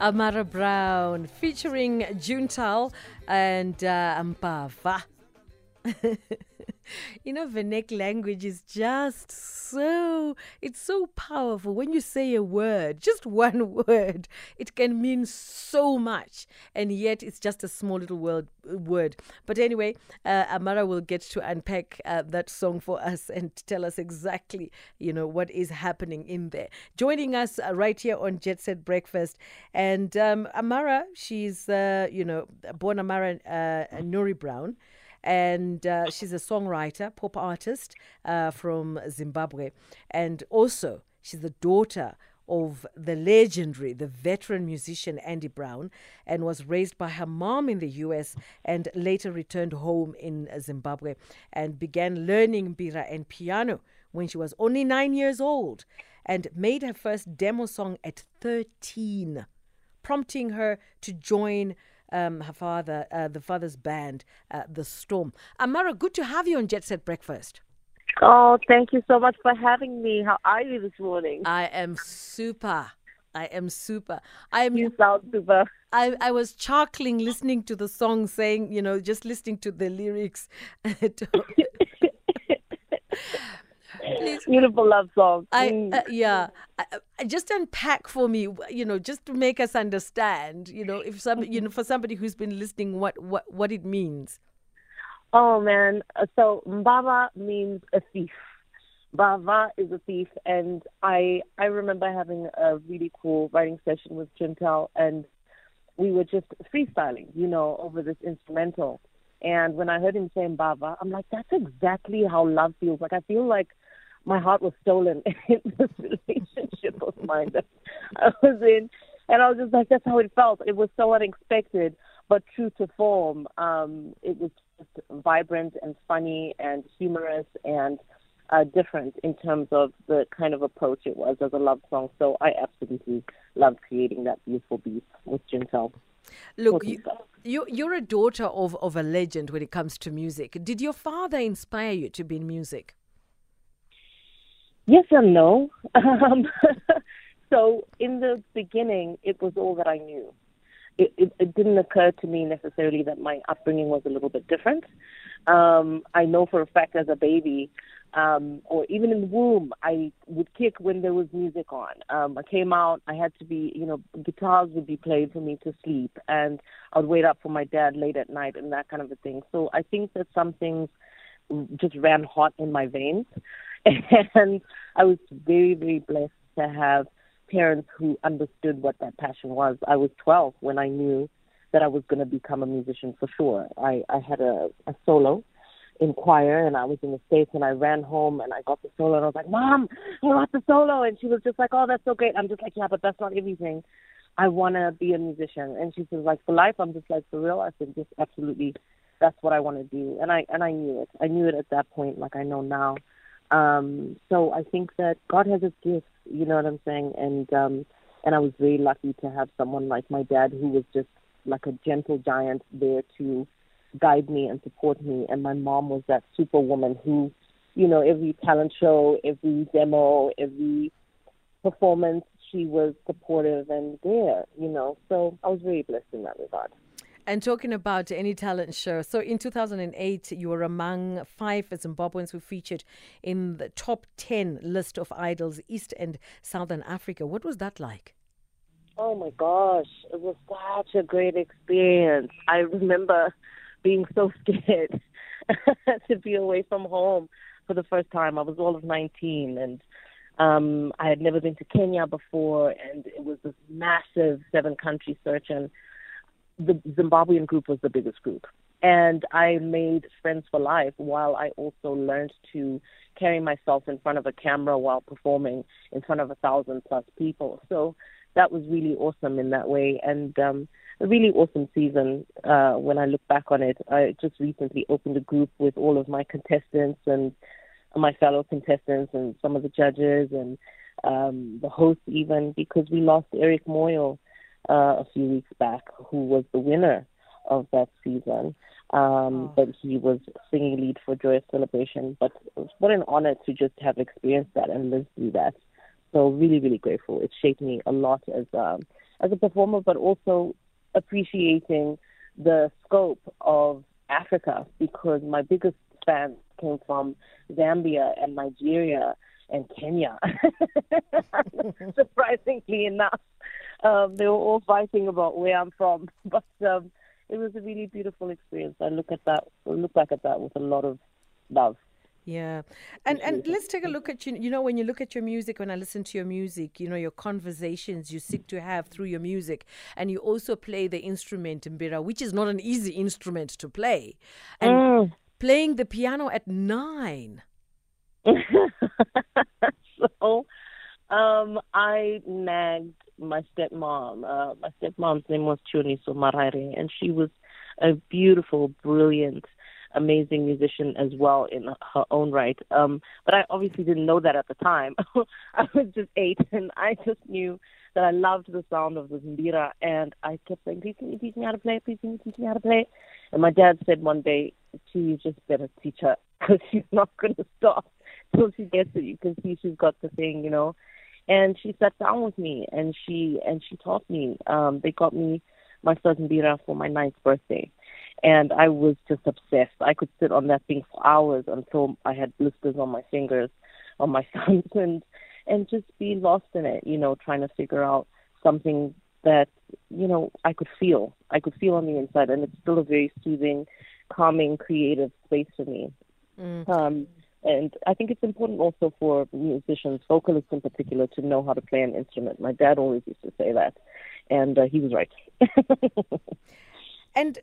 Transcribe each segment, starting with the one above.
Ammara Brown featuring Juntal and Ampava. You know, Venec language is just so, it's so powerful. When you say a word, just one word, it can mean so much. And yet it's just a small little word. But anyway, Ammara will get to unpack that song for us and tell us exactly, you know, what is happening in there. Joining us right here on Jet Set Breakfast. And Ammara, she's, you know, born Ammara Nuri Brown. And she's a songwriter, pop artist from Zimbabwe. And also, she's the daughter of the legendary, the veteran musician Andy Brown, and was raised by her mom in the US and later returned home in Zimbabwe and began learning mbira and piano when she was only 9 years old and made her first demo song at 13, prompting her to join her father, the father's band, The Storm. Ammara, good to have you on Jet Set Breakfast. Oh, thank you so much for having me. How are you this morning? I am super. You sound super. I was chuckling listening to the song, saying, you know, just listening to the lyrics. Please. Beautiful love song. Just unpack for me, you know, just to make us understand, you know, if some, you know, for somebody who's been listening, what it means. Oh man, so Mbava means a thief. Mbava is a thief, and I remember having a really cool writing session with Chintel, and we were just freestyling, you know, over this instrumental. And when I heard him say Mbava, I'm like, that's exactly how love feels. Like, I feel like my heart was stolen in this relationship of mine that I was in. And I was just like, that's how it felt. It was so unexpected, but true to form. It was just vibrant and funny and humorous and different in terms of the kind of approach it was as a love song. So I absolutely loved creating that beautiful beat with Juntal. Look, you're a daughter of a legend when it comes to music. Did your father inspire you to be in music? Yes and no. So in the beginning, it was all that I knew. It didn't occur to me necessarily that my upbringing was a little bit different. I know for a fact as a baby, or even in the womb, I would kick when there was music on. I came out, I had to be, you know, guitars would be played for me to sleep, and I would wait up for my dad late at night and that kind of a thing. So I think that some things just ran hot in my veins. And I was very, very blessed to have parents who understood what that passion was. I was 12 when I knew that I was going to become a musician for sure. I had a solo in choir, and I was in the States, and I ran home and I got the solo, and I was like, Mom, I got the solo. And she was just like, oh, that's so great. I'm just like, yeah, but that's not everything. I want to be a musician. And she says, like, for life? I'm just like, for real? I said, just absolutely, that's what I want to do. And I knew it. I knew it at that point, like I know now. So I think that God has his gifts, you know what I'm saying? And I was very lucky to have someone like my dad who was just like a gentle giant there to guide me and support me. And my mom was that superwoman who, you know, every talent show, every demo, every performance, she was supportive and there, you know. So I was very blessed in that regard. And talking about any talent show, so in 2008, you were among 5 Zimbabweans who featured in the top 10 list of idols, East and Southern Africa. What was that like? Oh, my gosh. It was such a great experience. I remember being so scared to be away from home for the first time. I was all of 19, and I had never been to Kenya before, and it was this massive 7-country search, and the Zimbabwean group was the biggest group. And I made friends for life while I also learned to carry myself in front of a camera while performing in front of 1,000+ people. So that was really awesome in that way. And a really awesome season when I look back on it. I just recently opened a group with all of my contestants and my fellow contestants and some of the judges and the host even, because we lost Eric Moyo a few weeks back, who was the winner of that season. But he was singing lead for Joyous Celebration. But what an honor to just have experienced that and lived through that. So really, really grateful. It shaped me a lot as a performer, but also appreciating the scope of Africa, because my biggest fans came from Zambia and Nigeria and Kenya, surprisingly enough. They were all fighting about where I'm from, but it was a really beautiful experience. I look back at that with a lot of love. Yeah. And let's take a look at, when you look at your music, when I listen to your music, your conversations you seek to have through your music. And you also play the instrument, mbira, which is not an easy instrument to play. And playing the piano at 9. So I nagged my stepmom. My stepmom's name was Chioniso Maraire, and she was a beautiful, brilliant, amazing musician as well in her own right. But I obviously didn't know that at the time. I was just 8, and I just knew that I loved the sound of the mbira, and I kept saying, please can you teach me how to play? Please can you teach me how to play? And my dad said one day, you just better teach her, because she's not going to stop till she gets it. You can see she's got the thing, And she sat down with me, and she taught me. They got me my first mbira for my 9th birthday. And I was just obsessed. I could sit on that thing for hours until I had blisters on my fingers, on my thumbs, and just be lost in it, trying to figure out something that, I could feel. I could feel on the inside, and it's still a very soothing, calming, creative space for me. And I think it's important also for musicians, vocalists in particular, to know how to play an instrument. My dad always used to say that, and he was right. And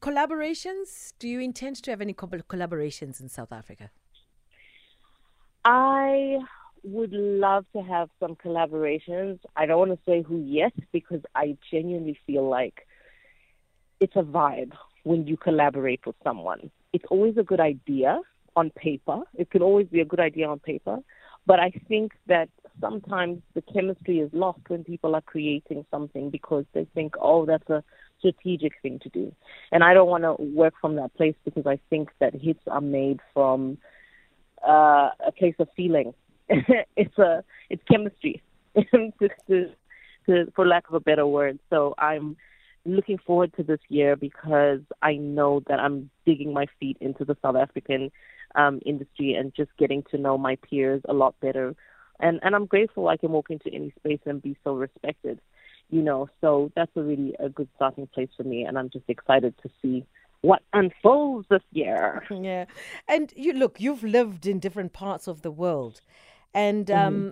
collaborations, do you intend to have any collaborations in South Africa? I would love to have some collaborations. I don't want to say who yet, because I genuinely feel like it's a vibe when you collaborate with someone. It's always a good idea on paper. It can always be a good idea on paper. But I think that sometimes the chemistry is lost when people are creating something, because they think, that's a strategic thing to do. And I don't want to work from that place, because I think that hits are made from a place of feeling. It's chemistry, for lack of a better word. So I'm looking forward to this year, because I know that I'm digging my feet into the South African industry and just getting to know my peers a lot better. And I'm grateful I can walk into any space and be so respected. So that's a really good starting place for me, and I'm just excited to see what unfolds this year. Yeah, and you've lived in different parts of the world, and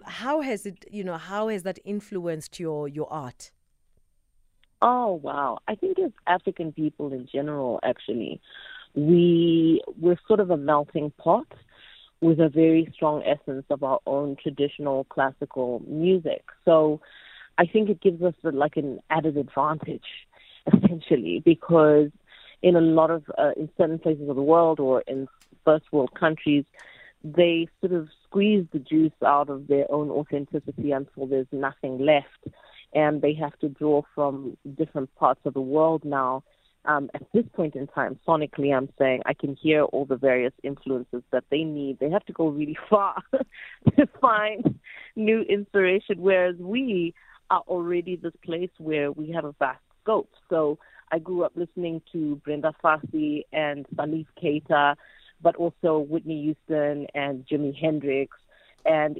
how has that influenced your art? Oh wow, I think as African people in general, actually, we're sort of a melting pot with a very strong essence of our own traditional classical music. So I think it gives us an added advantage, essentially, because in a lot of in certain places of the world, or in first world countries, they sort of squeeze the juice out of their own authenticity until there's nothing left, and they have to draw from different parts of the world now. At this point in time, sonically, I'm saying I can hear all the various influences that they need. They have to go really far to find new inspiration, whereas we are already this place where we have a vast scope. So I grew up listening to Brenda Fassie and Salif Keita, but also Whitney Houston and Jimi Hendrix and,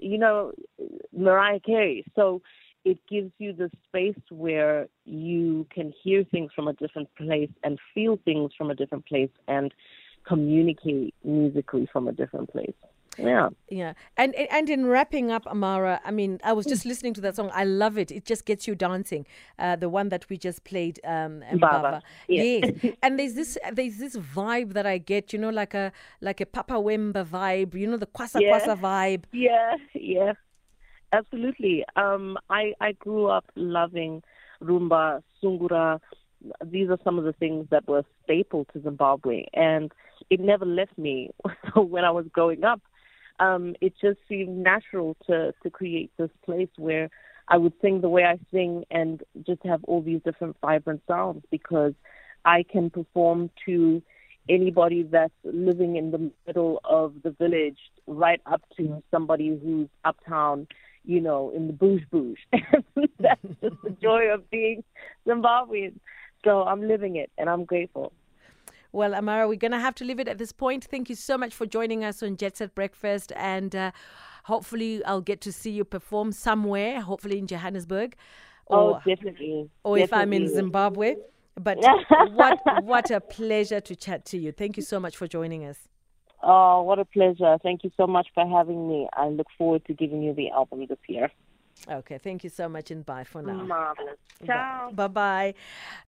Mariah Carey. So it gives you the space where you can hear things from a different place and feel things from a different place and communicate musically from a different place. Yeah. Yeah. And in wrapping up, Ammara, I mean, I was just listening to that song. I love it. It just gets you dancing. The one that we just played, Ampava. Yes. And there's this vibe that I get, like a Papa Wemba vibe, the Kwasa Kwasa vibe. Yeah, yeah. Absolutely. I grew up loving rumba, sungura. These are some of the things that were staple to Zimbabwe, and it never left me. So when I was growing up, it just seemed natural to create this place where I would sing the way I sing and just have all these different vibrant sounds, because I can perform to anybody that's living in the middle of the village right up to somebody who's uptown you know, in the bush. That's just the joy of being Zimbabwean. So I'm living it, and I'm grateful. Well, Ammara, we're going to have to leave it at this point. Thank you so much for joining us on Jet Set Breakfast. And hopefully I'll get to see you perform somewhere, hopefully in Johannesburg. Or, definitely. Or definitely. If I'm in Zimbabwe. But what a pleasure to chat to you. Thank you so much for joining us. Oh, what a pleasure. Thank you so much for having me. I look forward to giving you the album this year. Okay, thank you so much, and bye for now. Marvelous. Ciao. Bye-bye.